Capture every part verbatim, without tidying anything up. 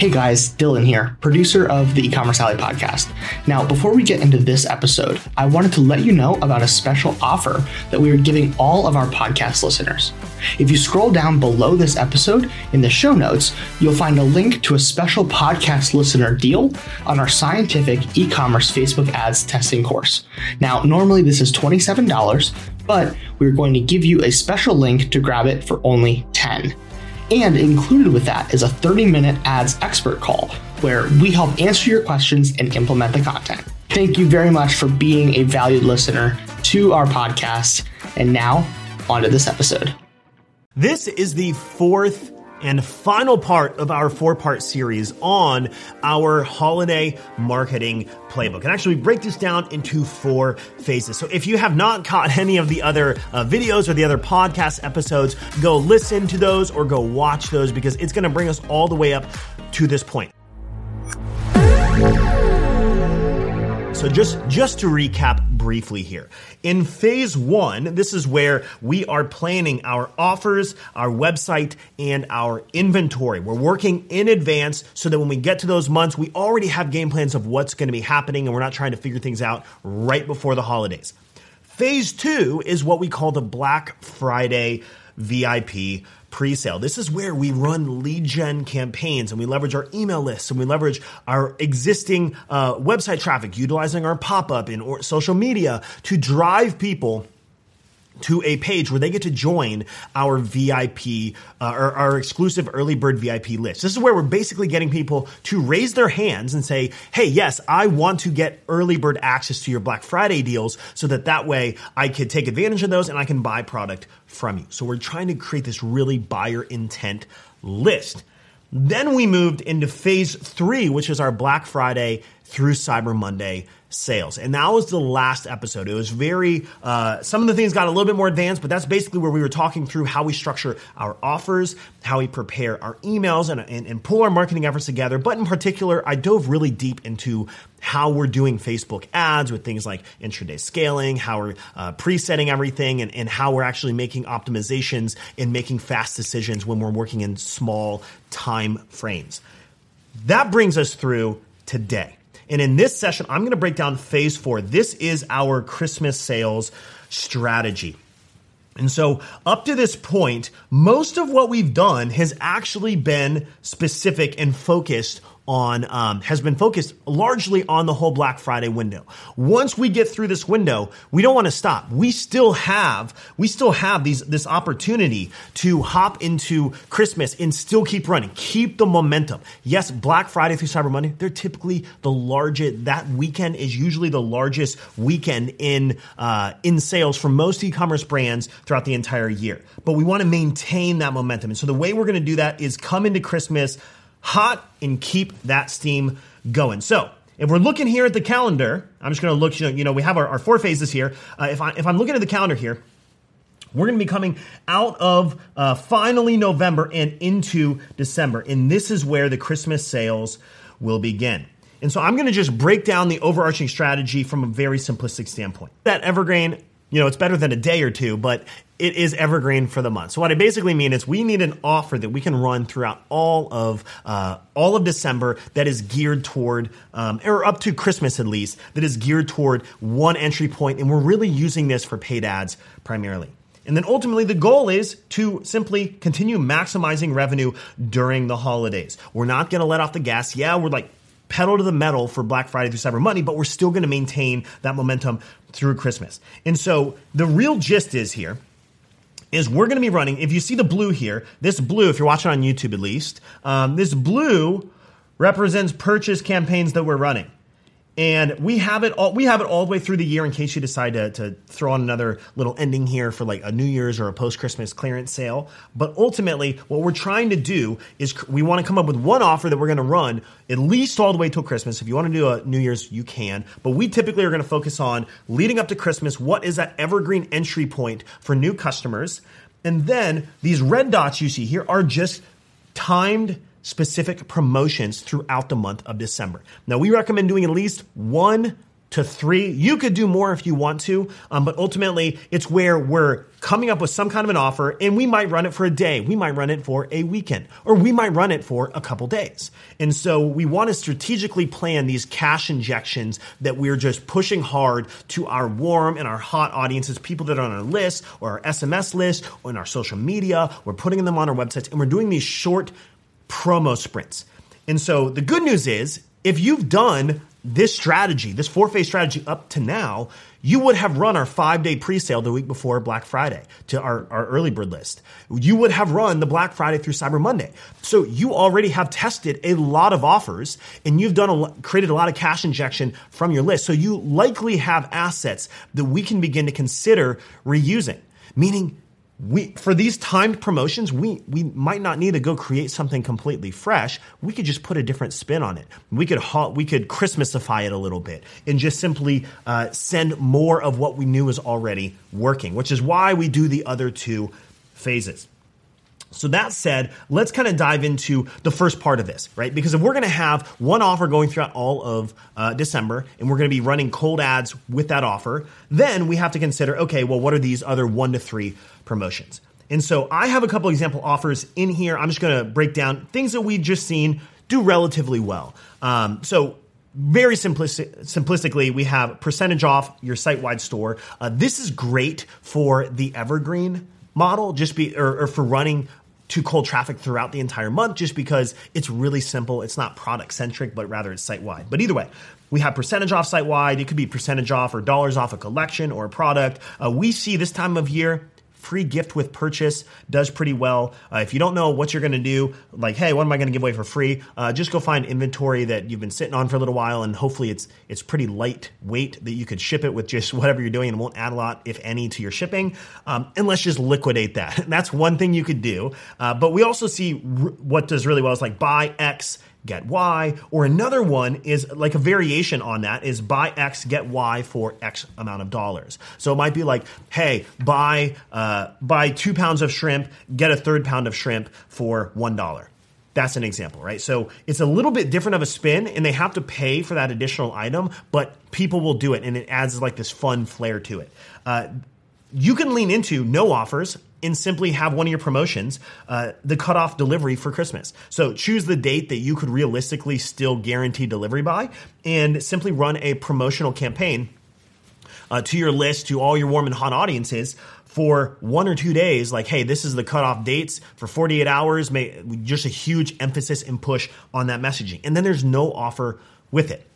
Hey guys, Dylan here, producer of the E-commerce Alley podcast. Now, before we get into this episode, I wanted to let you know about a special offer that we are giving all of our podcast listeners. If you scroll down below this episode in the show notes, you'll find a link to a special podcast listener deal on our Scientific E-commerce Facebook Ads Testing course. Now, normally this is twenty-seven dollars, but we're going to give you a special link to grab it for only ten dollars. And included with that is a thirty minute ads expert call where we help answer your questions and implement the content. Thank you very much for being a valued listener to our podcast. And now onto this episode. This is the fourth and final part of our four-part series on our holiday marketing playbook. And actually, we break this down into four phases. So if you have not caught any of the other uh, videos or the other podcast episodes, go listen to those or go watch those because it's going to bring us all the way up to this point. So just, just to recap briefly here. In phase one, this is where we are planning our offers, our website, and our inventory. We're working in advance so that when we get to those months, we already have game plans of what's going to be happening and we're not trying to figure things out right before the holidays. Phase two is what we call the Black Friday V I P pre-sale. This is where we run lead gen campaigns and we leverage our email lists and we leverage our existing uh, website traffic, utilizing our pop-up and or social media to drive people to a page where they get to join our V I P, uh, or our exclusive early bird V I P list. This is where we're basically getting people to raise their hands and say, hey, yes, I want to get early bird access to your Black Friday deals so that that way I could take advantage of those and I can buy product from you. So we're trying to create this really buyer intent list. Then we moved into phase three, which is our Black Friday through Cyber Monday sales. And that was the last episode. It was very, uh, some of the things got a little bit more advanced, but that's basically where we were talking through how we structure our offers, how we prepare our emails and, and, and pull our marketing efforts together. But in particular, I dove really deep into how we're doing Facebook ads with things like intraday scaling, how we're uh, presetting everything, and, and how we're actually making optimizations and making fast decisions when we're working in small time frames. That brings us through today. And in this session, I'm going to break down phase four. This is our Christmas sales strategy. And so up to this point, most of what we've done has actually been specific and focused on, um, has been focused largely on the whole Black Friday window. Once we get through this window, we don't want to stop. We still have, we still have these, this opportunity to hop into Christmas and still keep running, keep the momentum. Yes, Black Friday through Cyber Monday, they're typically the largest, that weekend is usually the largest weekend in, uh, in sales for most e-commerce brands throughout the entire year. But we want to maintain that momentum. And so the way we're going to do that is come into Christmas hot and keep that steam going. So if we're looking here at the calendar, I'm just going to look, you know, you know, we have our, our four phases here. Uh, if, I, if I'm looking at the calendar here, we're going to be coming out of uh, finally November and into December. And this is where the Christmas sales will begin. And so I'm going to just break down the overarching strategy from a very simplistic standpoint. That evergreen, you know, it's better than a day or two, but it is evergreen for the month. So what I basically mean is we need an offer that we can run throughout all of uh, all of December that is geared toward, um, or up to Christmas at least, that is geared toward one entry point. And we're really using this for paid ads primarily. And then ultimately the goal is to simply continue maximizing revenue during the holidays. We're not going to let off the gas. Yeah, we're like pedal to the metal for Black Friday through Cyber Monday, but we're still going to maintain that momentum through Christmas. And so the real gist is here is we're going to be running, if you see the blue here, this blue, if you're watching on YouTube at least, um, this blue represents purchase campaigns that we're running. And we have it all, we have it all the way through the year in case you decide to, to throw on another little ending here for like a New Year's or a post-Christmas clearance sale. But ultimately, what we're trying to do is we want to come up with one offer that we're going to run at least all the way till Christmas. If you want to do a New Year's, you can. But we typically are going to focus on leading up to Christmas. What is that evergreen entry point for new customers? And then these red dots you see here are just timed specific promotions throughout the month of December. Now, we recommend doing at least one to three. You could do more if you want to, um, but ultimately it's where we're coming up with some kind of an offer, and we might run it for a day, we might run it for a weekend, or we might run it for a couple days. And so we want to strategically plan these cash injections that we're just pushing hard to our warm and our hot audiences, people that are on our list or our S M S list or in our social media. We're putting them on our websites, and we're doing these short promo sprints. And so the good news is, if you've done this strategy, this four-phase strategy up to now, you would have run our five-day presale the week before Black Friday to our, our early bird list. You would have run the Black Friday through Cyber Monday. So you already have tested a lot of offers, and you've done a, created a lot of cash injection from your list. So you likely have assets that we can begin to consider reusing, meaning we, for these timed promotions, we, we might not need to go create something completely fresh. We could just put a different spin on it. We could ha- we could Christmasify it a little bit and just simply uh, send more of what we knew is already working, which is why we do the other two phases. So that said, let's kind of dive into the first part of this, right? Because if we're going to have one offer going throughout all of uh, December, and we're going to be running cold ads with that offer, then we have to consider, okay, well, what are these other one to three promotions? And so I have a couple example offers in here. I'm just going to break down things that we've just seen do relatively well. Um, so Very simplistic, simplistically, we have percentage off your site-wide store. Uh, this is great for the evergreen model, just be or, or for running to cold traffic throughout the entire month, just because it's really simple. It's not product centric, but rather it's site wide. But either way, we have percentage off site wide. It could be percentage off or dollars off a collection or a product. Uh, we see this time of year, free gift with purchase does pretty well. Uh, if you don't know what you're going to do, like, hey, what am I going to give away for free? Uh, just go find inventory that you've been sitting on for a little while, and hopefully it's it's pretty lightweight that you could ship it with just whatever you're doing and won't add a lot, if any, to your shipping. Um, and let's just liquidate that. And that's one thing you could do. Uh, but we also see r- what does really well is like buy X, get Y, or another one is like a variation on that is buy X, get Y for X amount of dollars. So it might be like, hey, buy uh, buy two pounds of shrimp, get a third pound of shrimp for one dollar. That's an example, right? So it's a little bit different of a spin, and they have to pay for that additional item, but people will do it, and it adds like this fun flair to it. Uh, you can lean into no offers and simply have one of your promotions, uh, the cutoff delivery for Christmas. So choose the date that you could realistically still guarantee delivery by, and simply run a promotional campaign uh, to your list, to all your warm and hot audiences for one or two days. Like, hey, this is the cutoff dates for forty-eight hours. May, just a huge emphasis and push on that messaging. And then there's no offer with it.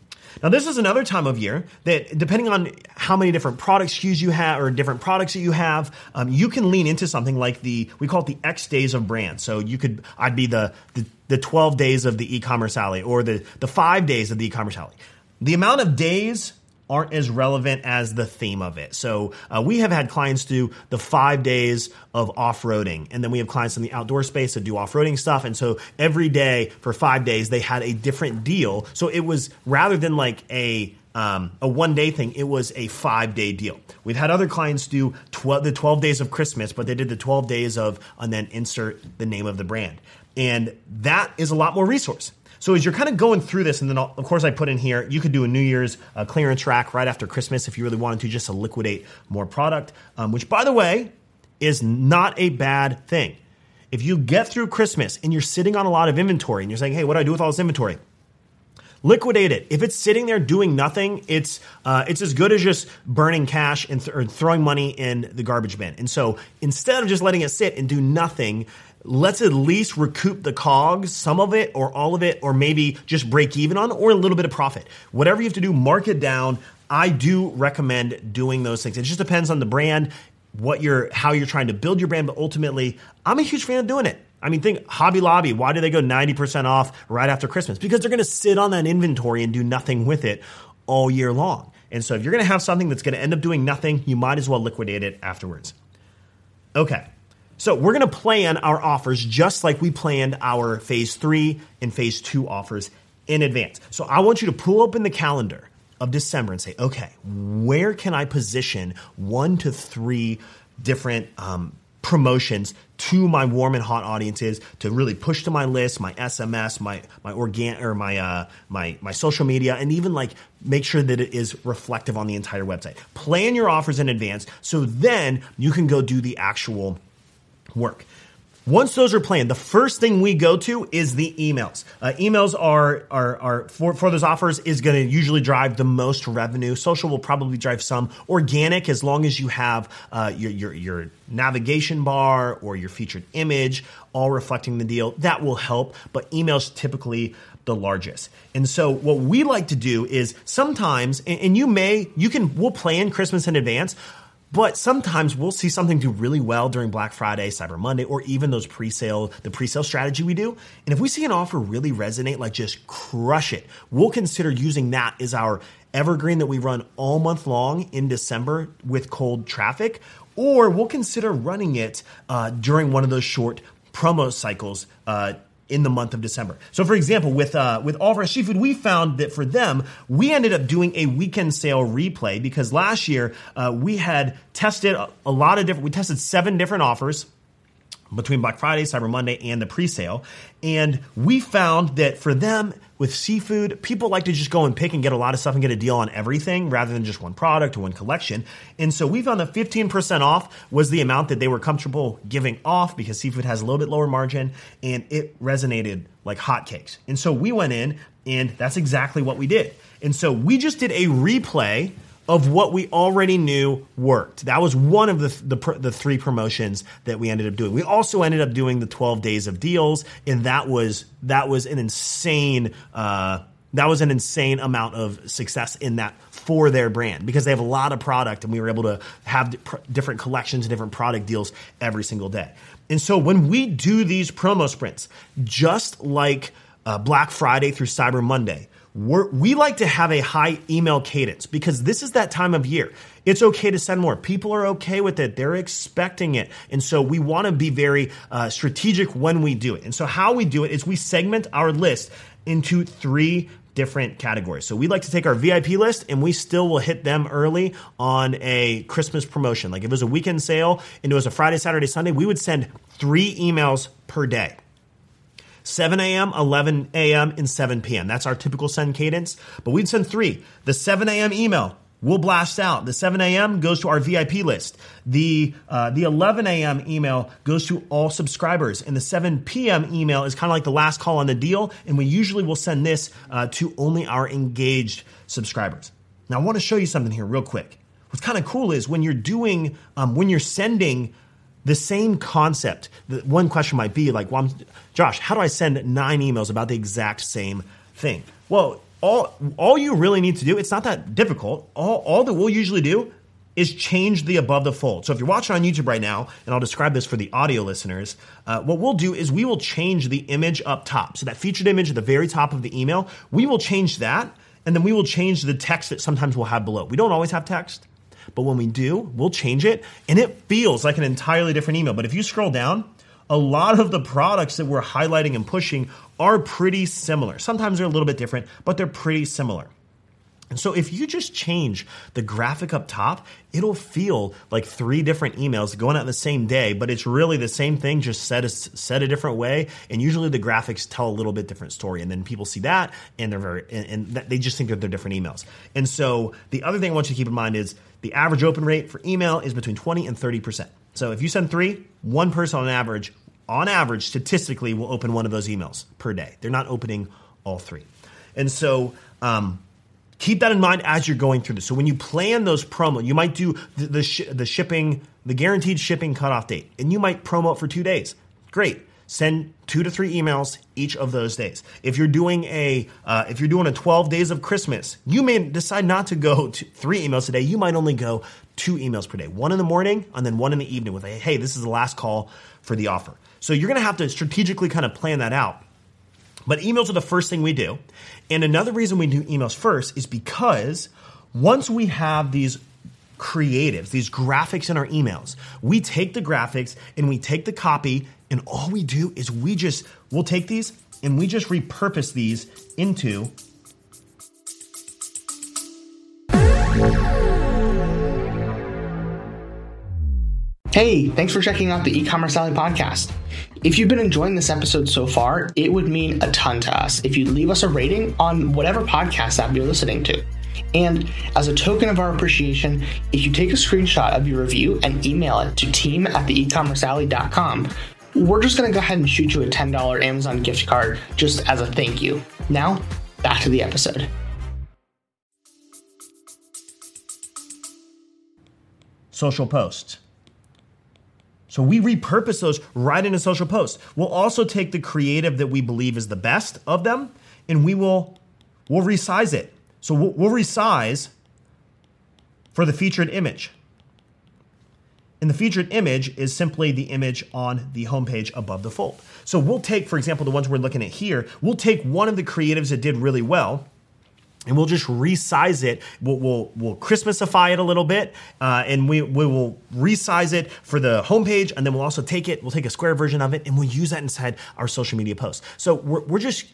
Now, this is another time of year that, depending on how many different product S K Us you have or different products that you have, um, you can lean into something like the, we call it the X days of brand. So you could, I'd be the the, the twelve days of the e-commerce alley, or the, the five days of the e-commerce alley. The amount of days aren't as relevant as the theme of it. So uh, we have had clients do the five days of off-roading, and then we have clients in the outdoor space that do off-roading stuff. And so every day for five days, they had a different deal. So it was, rather than like a um, a one-day thing, it was a five-day deal. We've had other clients do twelve the twelve days of Christmas, but they did the twelve days of, and then insert the name of the brand. And that is a lot more resource. So as you're kind of going through this, and then I'll, of course I put in here, you could do a New Year's uh, clearance rack right after Christmas if you really wanted to, just to liquidate more product, um, which, by the way, is not a bad thing. If you get through Christmas and you're sitting on a lot of inventory and you're saying, hey, what do I do with all this inventory? Liquidate it. If it's sitting there doing nothing, it's uh, it's as good as just burning cash and th- or throwing money in the garbage bin. And so instead of just letting it sit and do nothing, let's at least recoup the cogs, some of it or all of it, or maybe just break even on, or a little bit of profit. Whatever you have to do, mark it down. I do recommend doing those things. It just depends on the brand, what you're, how you're trying to build your brand. But ultimately, I'm a huge fan of doing it. I mean, think Hobby Lobby. Why do they go ninety percent off right after Christmas? Because they're going to sit on that inventory and do nothing with it all year long. And so if you're going to have something that's going to end up doing nothing, you might as well liquidate it afterwards. Okay. So we're going to plan our offers just like we planned our phase three and phase two offers in advance. So I want you to pull open the calendar of December and say, okay, where can I position one to three different um, promotions to my warm and hot audiences to really push to my list, my S M S, my my organ or my uh my my social media, and even like make sure that it is reflective on the entire website. Plan your offers in advance so then you can go do the actual work. Once those are planned, the first thing we go to is the emails. Uh, emails are are are for, for those offers is going to usually drive the most revenue. Social will probably drive some. Organic, as long as you have uh, your, your your navigation bar or your featured image all reflecting the deal, that will help. But emails typically the largest. And so what we like to do is sometimes, and, and you may, you can, we'll plan Christmas in advance. But sometimes we'll see something do really well during Black Friday, Cyber Monday, or even those pre-sale, the pre-sale strategy we do. And if we see an offer really resonate, like just crush it, we'll consider using that as our evergreen that we run all month long in December with cold traffic, or we'll consider running it uh, during one of those short promo cycles uh, in the month of December. So for example, with uh, with All Fresh Seafood, we found that for them, we ended up doing a weekend sale replay because last year uh, we had tested a lot of different, we tested seven different offers between Black Friday, Cyber Monday, and the pre-sale. And we found that for them, with seafood, people like to just go and pick and get a lot of stuff and get a deal on everything rather than just one product or one collection. And so we found that fifteen percent off was the amount that they were comfortable giving off because seafood has a little bit lower margin, and it resonated like hotcakes. And so we went in, and that's exactly what we did. And so we just did a replay of what we already knew worked. That was one of the, the the three promotions that we ended up doing. We also ended up doing the twelve days of deals, and that was that was an insane uh, that was an insane amount of success in that for their brand because they have a lot of product, and we were able to have different collections and different product deals every single day. And so when we do these promo sprints, just like uh, Black Friday through Cyber Monday, We're, we like to have a high email cadence because this is that time of year. It's okay to send more. People are okay with it. They're expecting it. And so we want to be very uh, strategic when we do it. And so how we do it is we segment our list into three different categories. So we like to take our V I P list, and we still will hit them early on a Christmas promotion. Like if it was a weekend sale and it was a Friday, Saturday, Sunday, we would send three emails per day. seven a.m., eleven a.m., and seven p.m. That's our typical send cadence. But we'd send three. The seven a.m. email will blast out. The seven a.m. goes to our V I P list. The uh, the eleven a.m. email goes to all subscribers. And the seven p.m. email is kind of like the last call on the deal. And we usually will send this uh, to only our engaged subscribers. Now, I want to show you something here real quick. What's kind of cool is when you're doing, um, when you're sending the same concept, the one question might be like, well, I'm, Josh, how do I send nine emails about the exact same thing? Well, all all you really need to do, it's not that difficult. All, all that we'll usually do is change the above the fold. So if you're watching on YouTube right now, and I'll describe this for the audio listeners, uh, what we'll do is we will change the image up top. So that featured image at the very top of the email, we will change that, and then we will change the text that sometimes we'll have below. We don't always have text. But when we do, we'll change it, and it feels like an entirely different email. But if you scroll down, a lot of the products that we're highlighting and pushing are pretty similar. Sometimes they're a little bit different, but they're pretty similar. And so if you just change the graphic up top, it'll feel like three different emails going out the same day, but it's really the same thing, just set a, set a different way. And usually the graphics tell a little bit different story. And then people see that, and they're very, and, and they just think that they're different emails. And so the other thing I want you to keep in mind is the average open rate for email is between twenty and thirty percent. So if you send three, one person on average, on average, statistically will open one of those emails per day. They're not opening all three. And so, um, keep that in mind as you're going through this. So when you plan those promo, you might do the the, sh- the shipping, the guaranteed shipping cutoff date, and you might promo it for two days. Great, send two to three emails each of those days. If you're doing a uh, if you're doing a twelve days of Christmas, you may decide not to go to three emails a day. You might only go two emails per day, one in the morning and then one in the evening. With a hey, this is the last call for the offer. So you're going to have to strategically kind of plan that out. But emails are the first thing we do. And another reason we do emails first is because once we have these creatives, these graphics in our emails, we take the graphics and we take the copy, and all we do is we just, we'll take these and we just repurpose these into Hey, thanks for checking out the E-commerce Selling Podcast. If you've been enjoying this episode so far, it would mean a ton to us if you leave us a rating on whatever podcast app you're listening to. And as a token of our appreciation, if you take a screenshot of your review and email it to team at the e commerce alley dot com, we're just going to go ahead and shoot you a ten dollars Amazon gift card just as a thank you. Now, back to the episode. Social posts. So we repurpose those right into social posts. We'll also take the creative that we believe is the best of them, and we will we'll resize it. So we'll, we'll resize for the featured image. And the featured image is simply the image on the homepage above the fold. So we'll take, for example, the ones we're looking at here, we'll take one of the creatives that did really well, and we'll just resize it. We'll we'll, we'll Christmasify it a little bit, uh, and we, we will resize it for the homepage, and then we'll also take it, we'll take a square version of it, and we'll use that inside our social media posts. So we're we're just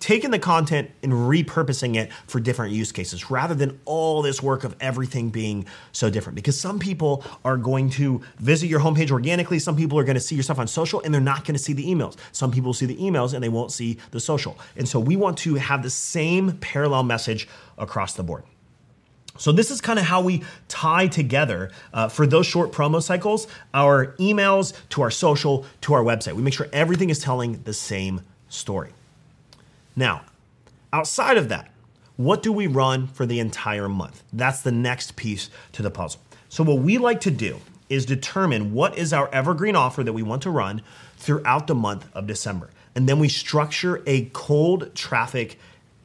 taking the content and repurposing it for different use cases rather than all this work of everything being so different, because some people are going to visit your homepage organically. Some people are going to see your stuff on social and they're not going to see the emails. Some people see the emails and they won't see the social. And so we want to have the same parallel message across the board. So this is kind of how we tie together uh, for those short promo cycles, our emails to our social, to our website. We make sure everything is telling the same story. Now, outside of that, what do we run for the entire month? That's the next piece to the puzzle. So what we like to do is determine what is our evergreen offer that we want to run throughout the month of December. And then we structure a cold traffic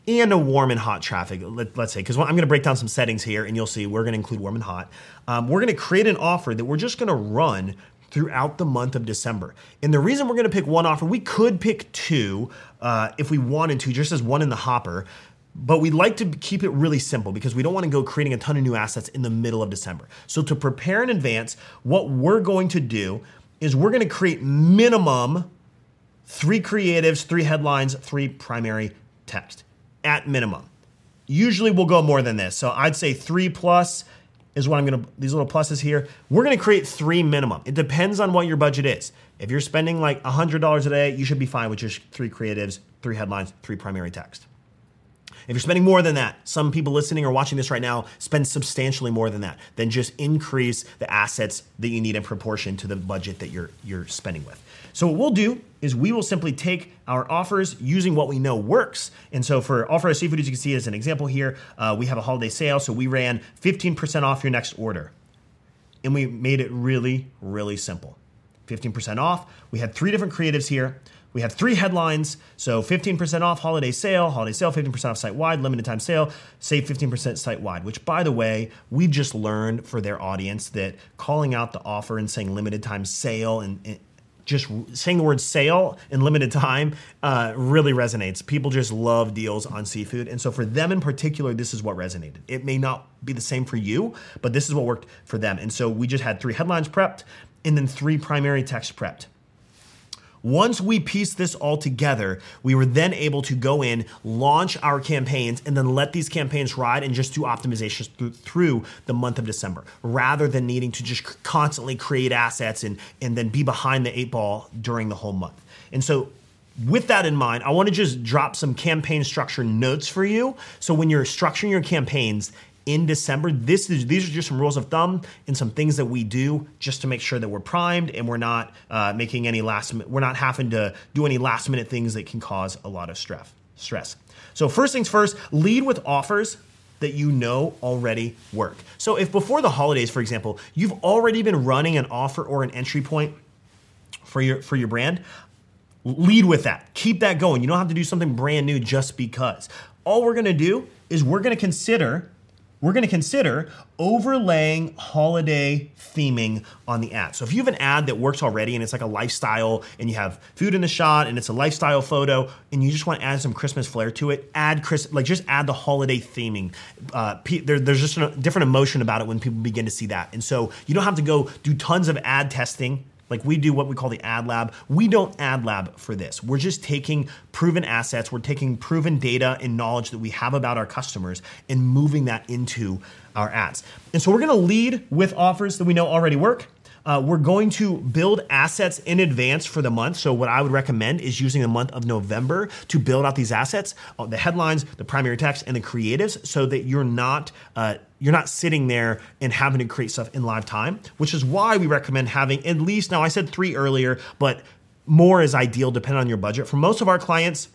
and a warm and hot traffic, let, let's say, because I'm going to break down some settings here and you'll see we're going to include warm and hot. Um, we're going to create an offer that we're just going to run throughout the month of December. And the reason we're gonna pick one offer, we could pick two uh, if we wanted to, just as one in the hopper, but we like to keep it really simple because we don't wanna go creating a ton of new assets in the middle of December. So to prepare in advance, what we're going to do is we're gonna create minimum three creatives, three headlines, three primary text, at minimum. Usually we'll go more than this. So I'd say three plus, is what I'm gonna, these little pluses here, we're gonna create three minimum. It depends on what your budget is. If you're spending like one hundred dollars a day, you should be fine with just three creatives, three headlines, three primary text. If you're spending more than that, some people listening or watching this right now spend substantially more than that, then just increase the assets that you need in proportion to the budget that you're, you're spending with. So what we'll do is we will simply take our offers using what we know works. And so for All Fresh Seafood, as you can see as an example here, uh, we have a holiday sale. So we ran fifteen percent off your next order. And we made it really, really simple. fifteen percent off. We had three different creatives here. We have three headlines, so fifteen percent off holiday sale, holiday sale, fifteen percent off site-wide, limited time sale, save fifteen percent site-wide, which by the way, we just learned for their audience that calling out the offer and saying limited time sale and, and just saying the word sale and limited time uh, really resonates. People just love deals on seafood. And so for them in particular, this is what resonated. It may not be the same for you, but this is what worked for them. And so we just had three headlines prepped and then three primary text prepped. Once we pieced this all together, we were then able to go in, launch our campaigns, and then let these campaigns ride and just do optimizations through, through the month of December, rather than needing to just constantly create assets and, and then be behind the eight ball during the whole month. And so with that in mind, I wanna just drop some campaign structure notes for you. So when you're structuring your campaigns in December, this is, these are just some rules of thumb and some things that we do just to make sure that we're primed and we're not uh, making any last, we're not having to do any last minute things that can cause a lot of stress. Stress. So first things first, lead with offers that you know already work. So if before the holidays, for example, you've already been running an offer or an entry point for your for your brand, lead with that. Keep that going. You don't have to do something brand new just because. All we're gonna do is we're gonna consider. We're gonna consider overlaying holiday theming on the ad. So if you have an ad that works already and it's like a lifestyle and you have food in the shot and it's a lifestyle photo and you just wanna add some Christmas flair to it, add Chris, like just add the holiday theming. Uh, there, there's just a different emotion about it when people begin to see that. And so you don't have to go do tons of ad testing. Like we do what we call the ad lab. We don't ad lab for this. We're just taking proven assets. We're taking proven data and knowledge that we have about our customers and moving that into our ads. And so we're gonna lead with offers that we know already work. Uh, we're going to build assets in advance for the month. So what I would recommend is using the month of November to build out these assets, the headlines, the primary text, and the creatives, so that you're not uh, you're not sitting there and having to create stuff in live time, which is why we recommend having at least, now I said three earlier, but more is ideal depending on your budget. For most of our clients,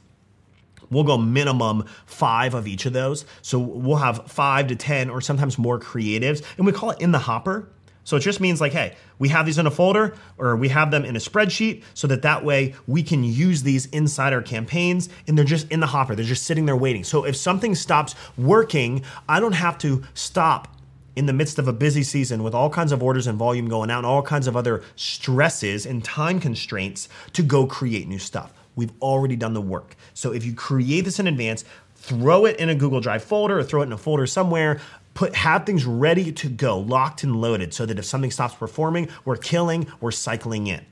we'll go minimum five of each of those. So we'll have five to ten or sometimes more creatives, and we call it in the hopper. So it just means like, hey, we have these in a folder or we have them in a spreadsheet so that that way we can use these inside our campaigns, and they're just in the hopper. They're just sitting there waiting. So if something stops working, I don't have to stop in the midst of a busy season with all kinds of orders and volume going out and all kinds of other stresses and time constraints to go create new stuff. We've already done the work. So if you create this in advance, throw it in a Google Drive folder or throw it in a folder somewhere, put have things ready to go, locked and loaded, so that if something stops performing, we're killing, we're cycling in.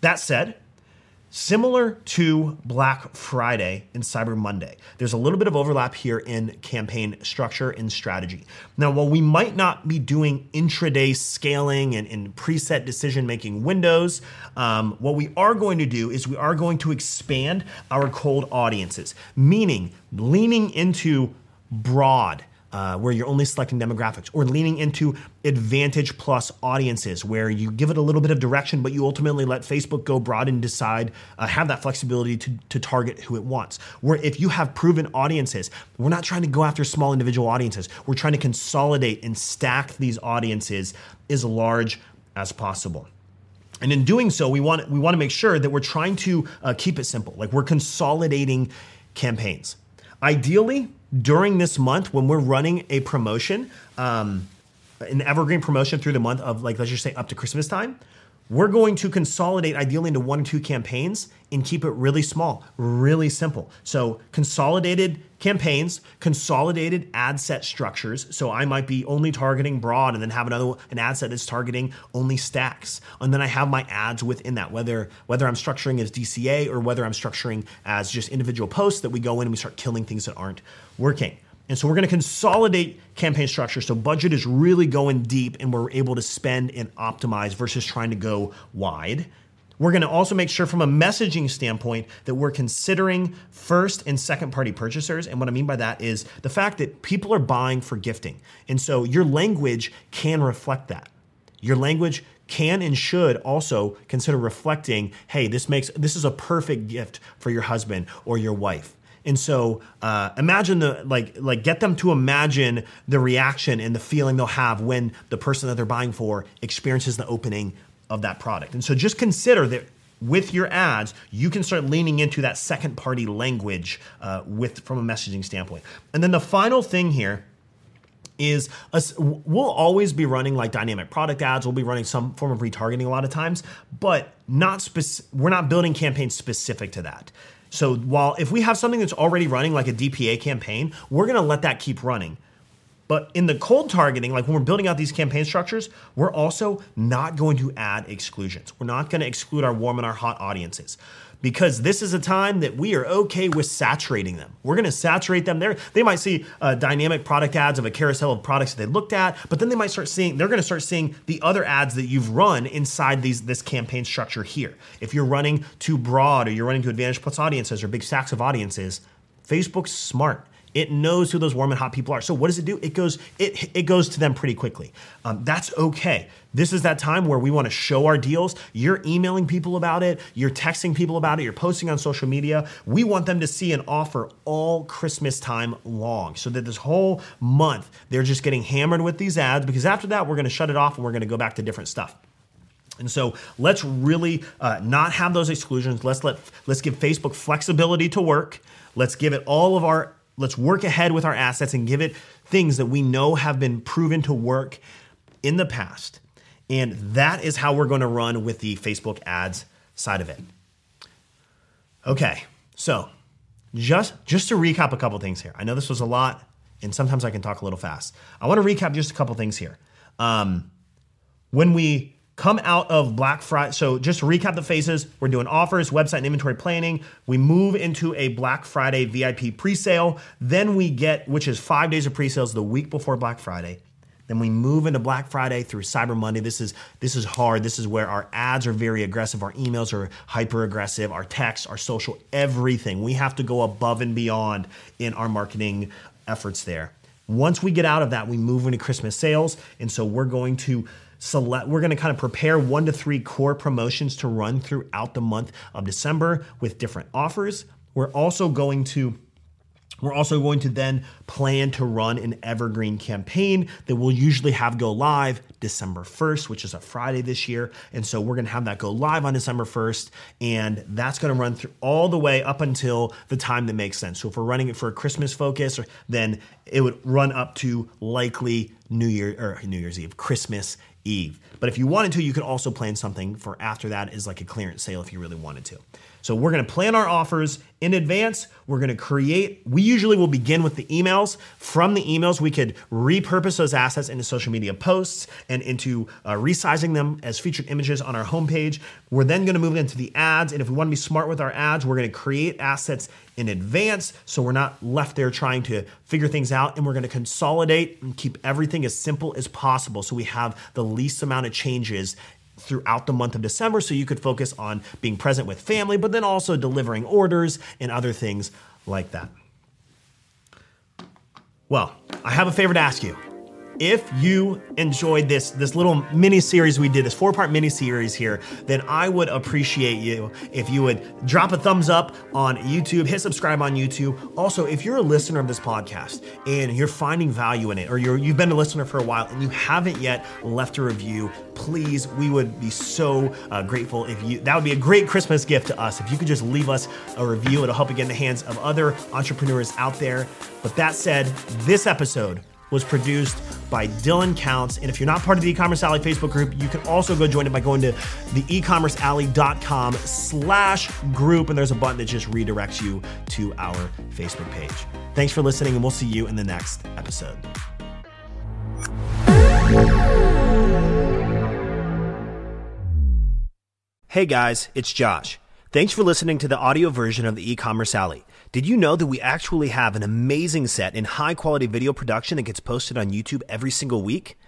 That said, similar to Black Friday and Cyber Monday, there's a little bit of overlap here in campaign structure and strategy. Now, while we might not be doing intraday scaling and, and preset decision-making windows, um, what we are going to do is we are going to expand our cold audiences, meaning leaning into broad, Uh, where you're only selecting demographics, or leaning into Advantage Plus audiences where you give it a little bit of direction, but you ultimately let Facebook go broad and decide, uh, have that flexibility to, to target who it wants. Where if you have proven audiences, we're not trying to go after small individual audiences. We're trying to consolidate and stack these audiences as large as possible. And in doing so, we want, we want to make sure that we're trying to uh, keep it simple. Like, we're consolidating campaigns. Ideally, during this month, when we're running a promotion, um, an evergreen promotion through the month of, like, let's just say up to Christmas time, we're going to consolidate ideally into one or two campaigns and keep it really small, really simple. So consolidated campaigns, consolidated ad set structures. So I might be only targeting broad and then have another an ad set that's targeting only stacks. And then I have my ads within that, whether whether I'm structuring as D C A or whether I'm structuring as just individual posts that we go in and we start killing things that aren't working. And so we're going to consolidate campaign structure. So budget is really going deep and we're able to spend and optimize versus trying to go wide. We're going to also make sure from a messaging standpoint that we're considering first and second party purchasers. And what I mean by that is the fact that people are buying for gifting. And so your language can reflect that. Your language can and should also consider reflecting, hey, this makes this is a perfect gift for your husband or your wife. And so uh, imagine the, like, like get them to imagine the reaction and the feeling they'll have when the person that they're buying for experiences the opening of that product. And so just consider that with your ads, you can start leaning into that second party language uh, with from a messaging standpoint. And then the final thing here is a, we'll always be running like dynamic product ads. We'll be running some form of retargeting a lot of times, but not spec- we're not building campaigns specific to that. So while if we have something that's already running, like a D P A campaign, we're going to let that keep running. But in the cold targeting, like when we're building out these campaign structures, we're also not going to add exclusions. We're not going to exclude our warm and our hot audiences, because this is a time that we are okay with saturating them. We're going to saturate them there. They might see uh, dynamic product ads of a carousel of products that they looked at, but then they might start seeing, they're going to start seeing the other ads that you've run inside these this campaign structure here. If you're running too broad or you're running to Advantage Plus audiences or big stacks of audiences, Facebook's smart. It knows who those warm and hot people are. So what does it do? It goes it it goes to them pretty quickly. Um, that's okay. This is that time where we want to show our deals. You're emailing people about it. You're texting people about it. You're posting on social media. We want them to see an offer all Christmas time long, so that this whole month they're just getting hammered with these ads, because after that we're going to shut it off and we're going to go back to different stuff. And so let's really uh, not have those exclusions. Let's let let's give Facebook flexibility to work. Let's give it all of our Let's work ahead with our assets and give it things that we know have been proven to work in the past. And that is how we're going to run with the Facebook ads side of it. Okay, so just, just to recap a couple things here. I know this was a lot, and sometimes I can talk a little fast. I want to recap just a couple things here. Um, when we come out of Black Friday, so just to recap the phases, we're doing offers, website and inventory planning. We move into a Black Friday V I P presale. Then we get, which is five days of presales the week before Black Friday. Then we move into Black Friday through Cyber Monday. This is this is hard. This is where our ads are very aggressive. Our emails are hyper aggressive. Our texts, our social, everything. We have to go above and beyond in our marketing efforts there. Once we get out of that, we move into Christmas sales. And so we're going to select, we're going to kind of prepare one to three core promotions to run throughout the month of December with different offers. We're also going to We're also going to then plan to run an evergreen campaign that we'll usually have go live December first, which is a Friday this year. And so we're gonna have that go live on December first, and that's gonna run through all the way up until the time that makes sense. So if we're running it for a Christmas focus, or, then it would run up to likely New Year or New Year's Eve, Christmas Eve. But if you wanted to, you could also plan something for after that is like a clearance sale if you really wanted to. So we're gonna plan our offers in advance. We're gonna create, we usually will begin with the emails. From the emails, we could repurpose those assets into social media posts and into uh, resizing them as featured images on our homepage. We're then gonna move into the ads. And if we wanna be smart with our ads, we're gonna create assets in advance so we're not left there trying to figure things out. And we're gonna consolidate and keep everything as simple as possible so we have the least amount of changes throughout the month of December, so you could focus on being present with family, but then also delivering orders and other things like that. Well, I have a favor to ask you. If you enjoyed this this little mini series we did, this four-part mini series here, then I would appreciate you if you would drop a thumbs up on YouTube, hit subscribe on YouTube. Also, if you're a listener of this podcast and you're finding value in it, or you're, you've been a listener for a while and you haven't yet left a review, please, we would be so uh, grateful if you, that would be a great Christmas gift to us. If you could just leave us a review, it'll help get in the hands of other entrepreneurs out there. But that said, this episode was produced by Dylan Counts. And if you're not part of the E-Commerce Alley Facebook group, you can also go join it by going to the ecommercealley.com slash group. And there's a button that just redirects you to our Facebook page. Thanks for listening, and we'll see you in the next episode. Hey guys, it's Josh. Thanks for listening to the audio version of the E-Commerce Alley. Did you know that we actually have an amazing set in high-quality video production that gets posted on YouTube every single week?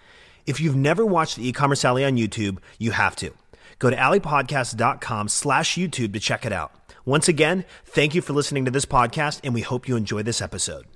If you've never watched the E-Commerce Alley on YouTube, you have to. Go to alleypodcast.com slash YouTube to check it out. Once again, thank you for listening to this podcast, and we hope you enjoy this episode.